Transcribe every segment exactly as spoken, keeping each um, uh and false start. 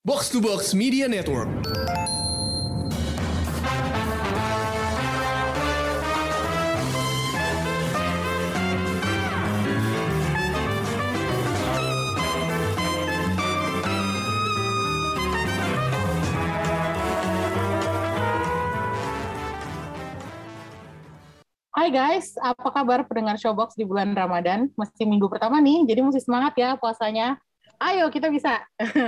Box to Box Media Network. Hai guys, apa kabar pendengar Showbox di bulan Ramadan? Masih minggu pertama nih, jadi mesti semangat ya puasanya. Ayo kita bisa.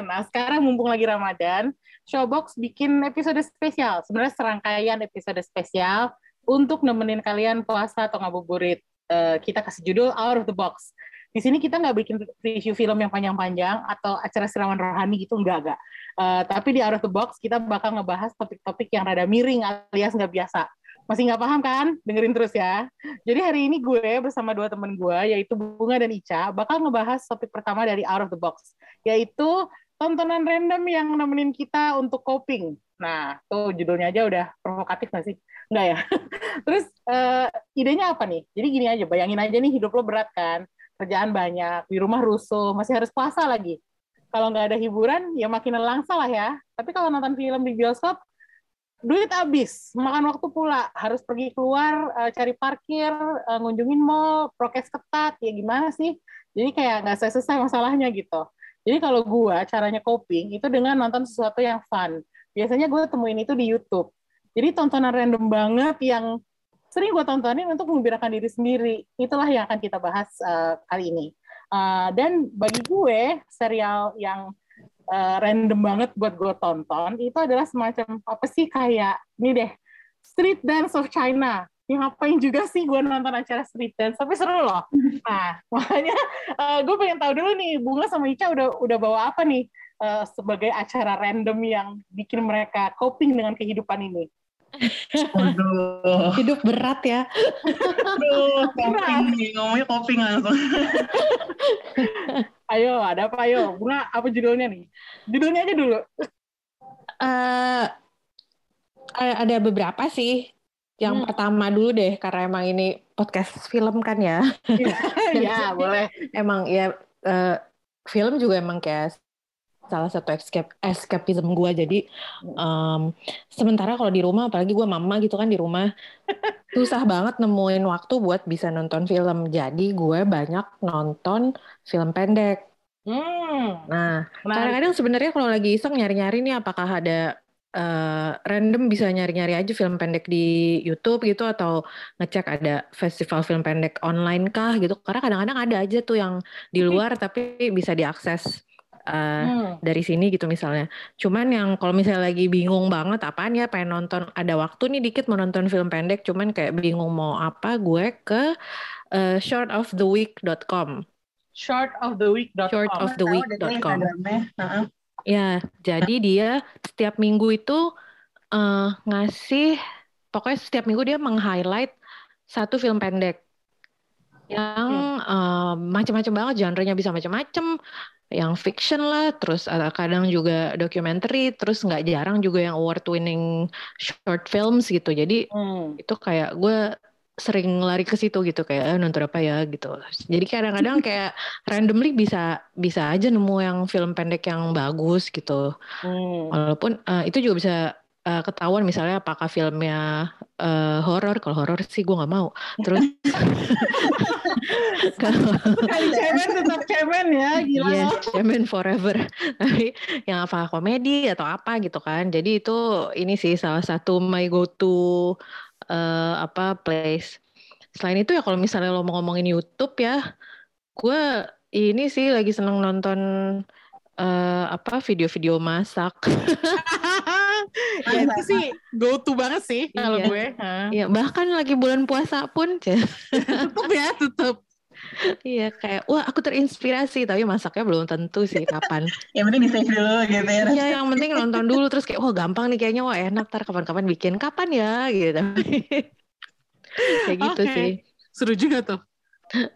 Nah sekarang mumpung lagi Ramadan, Showbox bikin episode spesial. Sebenarnya serangkaian episode spesial untuk nemenin kalian puasa atau ngabuburit. Uh, kita kasih judul Out of the Box. Di sini kita nggak bikin review film yang panjang-panjang atau acara siraman rohani gitu, enggak enggak. Uh, tapi di Out of the Box kita bakal ngebahas topik-topik yang rada miring alias nggak biasa. Masih nggak paham kan? Dengerin terus ya. Jadi hari ini gue bersama dua temen gue, yaitu Bunga dan Ica, bakal ngebahas topik pertama dari Out of the Box, yaitu tontonan random yang nemenin kita untuk coping. Nah, tuh judulnya aja udah provokatif nggak sih? Nggak ya? Terus, uh, idenya apa nih? Jadi gini aja, bayangin aja nih hidup lo berat kan? Kerjaan banyak, di rumah rusuh, masih harus puasa lagi. Kalau nggak ada hiburan, ya makin nelangsa lah ya. Tapi kalau nonton film di bioskop, duit habis, makan waktu pula, harus pergi keluar, uh, cari parkir, uh, ngunjungin mall, prokes ketat, ya gimana sih? Jadi kayak nggak selesai masalahnya gitu. Jadi kalau gue, caranya coping itu dengan nonton sesuatu yang fun. Biasanya gue temuin itu di YouTube. Jadi tontonan random banget yang sering gue tontonin untuk mengembirakan diri sendiri. Itulah yang akan kita bahas uh, kali ini. Uh, dan bagi gue, serial yang Uh, random banget buat gue tonton itu adalah semacam apa sih, kayak ini deh, Street Dance of China. Yang ngapain juga sih gue nonton acara street dance, tapi seru loh. Nah makanya uh, gue pengen tahu dulu nih, Bunga sama Ica udah udah bawa apa nih uh, sebagai acara random yang bikin mereka coping dengan kehidupan ini. Aduh. Hidup berat ya. Aduh, coping. Ngomongnya coping langsung. Ayo, ada apa ayo? Bunga, apa judulnya nih? Judulnya aja dulu. Uh, ada beberapa sih. Yang hmm. pertama dulu deh, karena emang ini podcast film kan ya. Iya, ya, boleh. Emang ya, uh, film juga emang kayak salah satu escape, escapism gue. Jadi um, sementara kalau di rumah, apalagi gue mama gitu kan, di rumah susah banget nemuin waktu buat bisa nonton film. Jadi gue banyak nonton film pendek. hmm. Nah kadang-kadang sebenarnya kalau lagi iseng nyari-nyari nih, apakah ada uh, random bisa nyari-nyari aja film pendek di YouTube gitu, atau ngecek ada festival film pendek online kah gitu. Karena kadang-kadang ada aja tuh yang di luar tapi bisa diakses Uh, hmm. dari sini gitu misalnya. Cuman yang kalau misalnya lagi bingung banget apaan ya, pengen nonton, ada waktu nih dikit mau nonton film pendek, cuman kayak bingung mau apa, gue ke uh, short of the week dot com. short of the week dot com. short of the week dot com. Ya, jadi dia setiap minggu itu uh, ngasih, pokoknya setiap minggu dia meng-highlight satu film pendek yang uh, macam-macam banget, genre-nya bisa macam-macam. Yang fiction lah, terus kadang juga documentary, terus nggak jarang juga yang award-winning short films gitu. Jadi hmm. itu kayak gue sering lari ke situ gitu, kayak nonton apa ya gitu. Jadi kadang-kadang kayak randomly bisa bisa aja nemu yang film pendek yang bagus gitu. Hmm. Walaupun uh, itu juga bisa uh, ketahuan misalnya apakah filmnya uh, horor. Kalau horor sih gue nggak mau. Terus kalau cemen tetap cemen ya, gila. Iya, yes, cemen forever. Tapi yang apa, komedi atau apa gitu kan. Jadi itu ini sih salah satu my go to uh, apa place. Selain itu ya kalau misalnya lo mau ngomongin YouTube ya, gue ini sih lagi seneng nonton uh, apa video-video masak. Ya, itu sih go to banget sih kalau iya. gue. Iya, bahkan lagi bulan puasa pun tutup ya, tutup. Iya, kayak wah aku terinspirasi, tapi masaknya belum tentu sih kapan. Yang penting di-save dulu gitu ya. Iya, yang penting nonton dulu, terus kayak wah gampang nih kayaknya, wah enak, ntar kapan-kapan bikin, kapan ya gitu. Kayak gitu okay. sih. Seru juga tuh.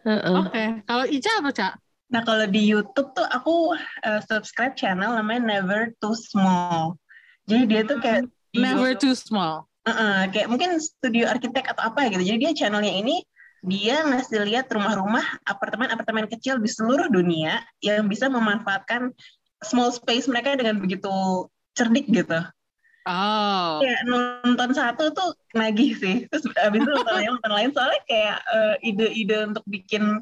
Uh-uh. Oke, okay. Kalau Ica apa, Ca? Nah, kalau di YouTube tuh aku uh, subscribe channel namanya Never Too Small. Jadi dia tuh kayak Never Too Small. Uh-uh, kayak mungkin studio arsitek atau apa gitu. Jadi dia channelnya ini, dia ngasih lihat rumah-rumah, apartemen-apartemen kecil di seluruh dunia yang bisa memanfaatkan small space mereka dengan begitu cerdik gitu. Oh. Kayak nonton satu tuh nagih sih. Terus abis itu nonton lain, nonton lain. Soalnya kayak uh, ide-ide untuk bikin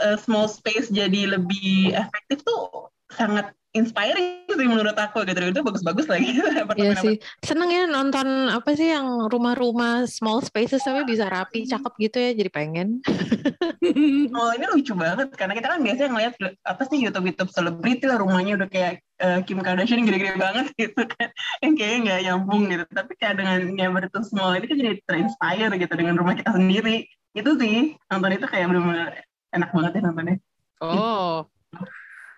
uh, small space jadi lebih efektif tuh sangat inspiring sih menurut aku gitu. Itu bagus-bagus lagi. Iya sih. Seneng ya nonton apa sih yang rumah-rumah small spaces tapi bisa rapi, cakep gitu ya. Jadi pengen. Oh ini lucu banget karena kita kan biasanya ngeliat apa sih YouTube-YouTube selebriti lah rumahnya udah kayak uh, Kim Kardashian gede-gede banget gitu kan. Yang kayaknya nggak nyambung gitu. Tapi kayak dengan Never Too Small ini kan jadi terinspire gitu dengan rumah kita sendiri. Itu sih nonton itu kayak benar-benar enak banget ya nontonnya. Oh.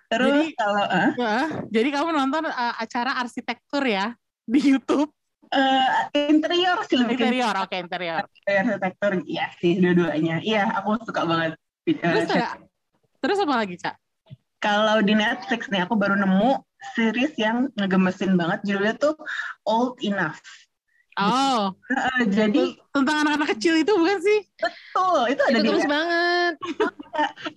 Terus jadi, kalau uh, uh, jadi kamu nonton uh, acara arsitektur ya di YouTube? Uh, interior sih lebih interior, oke okay, interior. Arsitektur, iya sih dua-duanya. Iya, aku suka banget. Terus uh, ada, terus apa lagi Cak? Kalau di Netflix nih aku baru nemu series yang ngegemesin banget. Judulnya tuh Old Enough. Oh, uh, jadi tentang anak-anak kecil itu bukan sih? Betul, itu ada terus banget.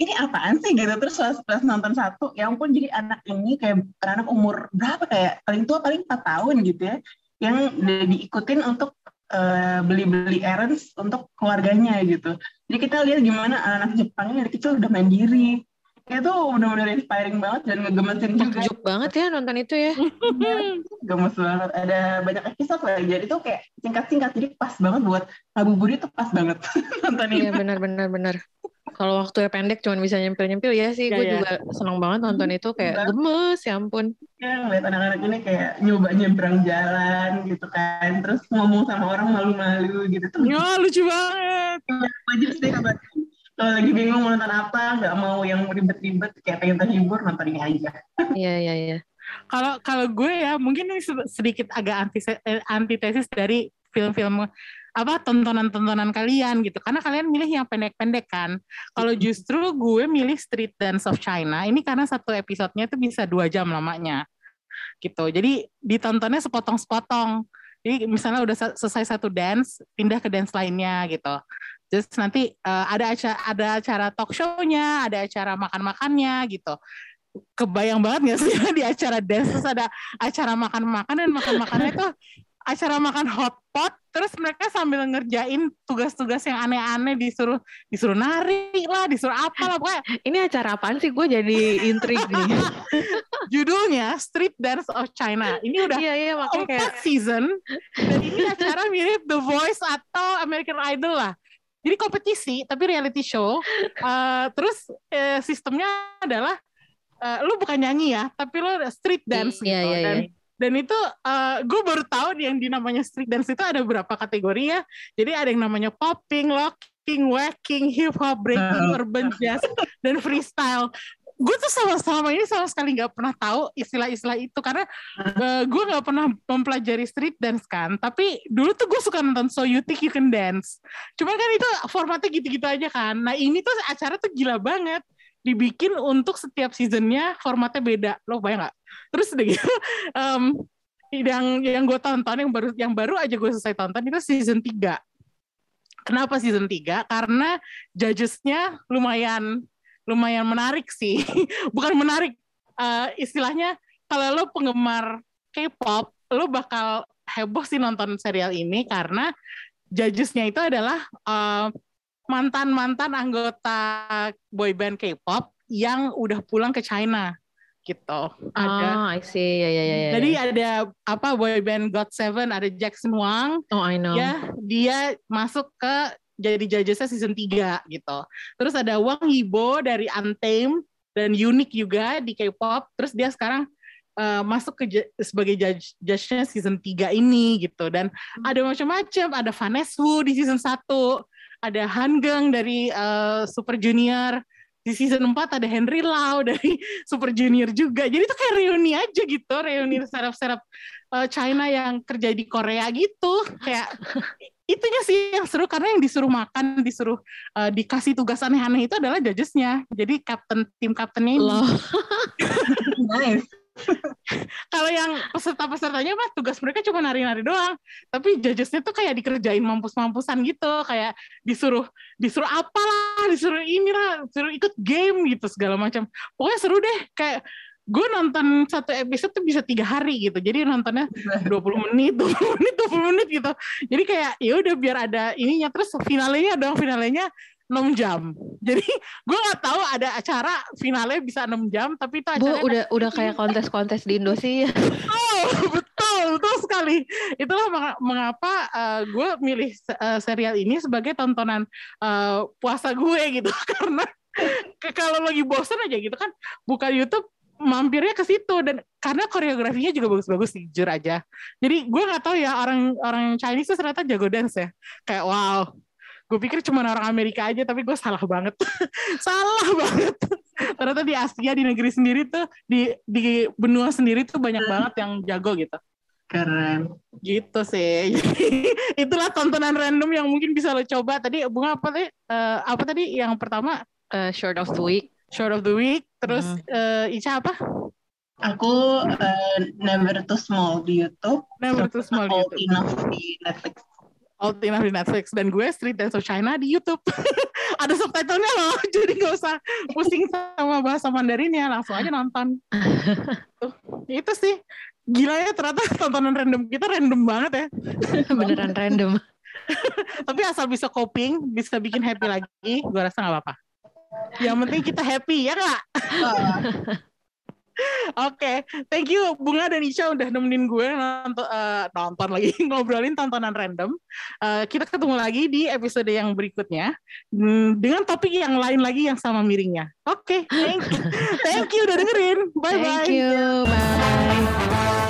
Ini apaan sih gitu? Terus pas nonton satu, ya ampun jadi anak ini kayak anak umur berapa kayak paling tua paling empat tahun gitu ya, yang diikutin untuk uh, beli-beli errands untuk keluarganya gitu. Jadi kita lihat gimana anak Jepangnya dari kecil udah mandiri. Itu benar-benar inspiring banget dan ngegemesin juga. Takjub banget ya nonton itu ya. Gemes banget. Ada banyak episode lagi. Jadi tuh kayak singkat-singkat. Jadi pas banget buat ngabuburit tuh pas banget nonton itu. Iya benar-benar benar. Kalau waktunya pendek cuman bisa nyempil-nyempil ya sih. Ya, gue ya. juga seneng banget nonton itu kayak gemes ya ampun. Ya lihat anak-anak ini kayak nyoba nyebrang jalan gitu kan. Terus ngomong sama orang malu-malu gitu. Tuh. Ya lucu banget. Wajib sih kabar. Kalau lagi bingung mau nonton apa, nggak mau yang ribet-ribet, kayak pengen terhibur nonton ini aja. Iya iya iya. Kalau kalau gue ya mungkin ini sedikit agak antitesis dari film-film apa tontonan-tontonan kalian gitu, karena kalian milih yang pendek-pendek kan. Kalau justru gue milih Street Dance of China ini karena satu episodenya itu bisa dua jam lamanya, gitu. Jadi ditontonnya sepotong-sepotong. Jadi misalnya udah selesai satu dance, pindah ke dance lainnya gitu. Terus nanti uh, ada acara ada acara talk show-nya, ada acara makan-makannya gitu. Kebayang banget nggak sih di acara dance terus ada acara makan-makan dan makan-makannya tuh acara makan hotpot. Terus mereka sambil ngerjain tugas-tugas yang aneh-aneh disuruh disuruh nari lah, disuruh apa lah pokoknya. Ini acara apaan sih? Gue jadi intrigue nih. Judulnya Street Dance of China. Ini udah iya, iya, empat kayak... season. Dan ini acara mirip The Voice atau American Idol lah. Jadi kompetisi tapi reality show. Uh, terus uh, sistemnya adalah uh, lu bukan nyanyi ya, tapi lu street dance gitu. Yeah, yeah, dan, yeah. dan itu uh, gue baru tahu yang dinamanya street dance itu ada berapa kategori ya. Jadi ada yang namanya popping, locking, wacking, hip hop, breaking, oh. urban jazz, dan freestyle. Gue tuh sama-sama ini sama sekali nggak pernah tahu istilah-istilah itu karena uh, gue nggak pernah mempelajari street dance kan. Tapi dulu tuh gue suka nonton So You Think You Can Dance. Cuman kan itu formatnya gitu-gitu aja kan. Nah ini tuh acara tuh gila banget. Dibikin untuk setiap seasonnya formatnya beda. Lo bayang nggak? Terus udah gitu. Um, yang yang gue tonton yang baru yang baru aja gue selesai tonton itu season tiga. Kenapa season tiga? Karena judges-nya lumayan. lumayan menarik sih, bukan menarik, uh, istilahnya kalau lo penggemar K-pop, lo bakal heboh sih nonton serial ini karena judges-nya itu adalah uh, mantan-mantan anggota boyband K-pop yang udah pulang ke China, gitu. Oh, ada, I see, ya yeah, ya yeah, ya. Yeah, jadi yeah. ada apa boyband God Seven, ada Jackson Wang, oh I know, ya dia masuk ke jadi judgesnya season tiga gitu. Terus ada Wang Yibo dari Untamed dan unik juga di K-pop. Terus dia sekarang uh, masuk ke j- sebagai judge judge-nya season tiga ini gitu. Dan hmm. ada macam-macam, ada Fanesu di season satu, ada Han Geng dari uh, Super Junior. Di season empat ada Henry Lau dari Super Junior juga. Jadi itu kayak reuni aja gitu, reuni serap-serap uh, China yang kerja di Korea gitu. Kayak itunya sih yang seru karena yang disuruh makan, disuruh uh, dikasih tugas aneh-aneh itu adalah judges-nya. Jadi kapten tim kaptennya ini. Nice. Kalau yang peserta-pesertanya mah tugas mereka cuma nari-nari doang. Tapi judges-nya tuh kayak dikerjain mampus-mampusan gitu, kayak disuruh disuruh apalah, disuruh inilah, disuruh ikut game gitu segala macam. Pokoknya seru deh, kayak gue nonton satu episode tuh bisa tiga hari gitu. Jadi nontonnya dua puluh menit, dua puluh menit, dua puluh menit gitu. Jadi kayak ya udah biar ada ininya. Terus finalenya dong, finalenya enam jam. Jadi gue nggak tahu ada acara finalnya bisa enam jam, tapi itu acara udah udah kayak kontes-kontes di Indonesia. Oh, betul, betul sekali. Itulah mengapa uh, gue milih uh, serial ini sebagai tontonan uh, puasa gue gitu, karena kalau lagi bosen aja gitu kan, buka YouTube mampirnya ke situ. Dan karena koreografinya juga bagus-bagus, jujur aja. Jadi gue nggak tahu ya, orang orang Chinese tuh ternyata jago dance ya. Kayak wow. Gue pikir cuma orang Amerika aja, tapi gue salah banget. Salah banget. Ternyata di Asia, di negeri sendiri tuh, di di benua sendiri tuh banyak banget yang jago gitu. Keren. Gitu sih. Itulah tontonan random yang mungkin bisa lo coba. Tadi Bunga apa tadi? Uh, apa tadi yang pertama? Uh, Short of the Week. Short of the Week. Terus hmm. uh, Ica apa? Aku uh, Never Too Small di YouTube. Never Too Small di YouTube. Old Enough di Netflix. Old Enough di Netflix, dan gue Street Dance of China di YouTube. Ada subtitlenya loh, jadi nggak usah pusing sama bahasa Mandarinnya, langsung aja nonton. Tuh, itu sih gila ya, ternyata tontonan random kita random banget ya. Beneran random. Tapi asal bisa coping, bisa bikin happy lagi, gue rasa nggak apa-apa. Yang penting kita happy ya kak. Oke, okay. Thank you Bunga dan Ica udah nemenin gue nonton, uh, nonton lagi ngobrolin tontonan random. Uh, kita ketemu lagi di episode yang berikutnya dengan topik yang lain lagi yang sama miringnya. Oke, okay. thank you, thank you udah dengerin. Bye bye. Thank you, bye.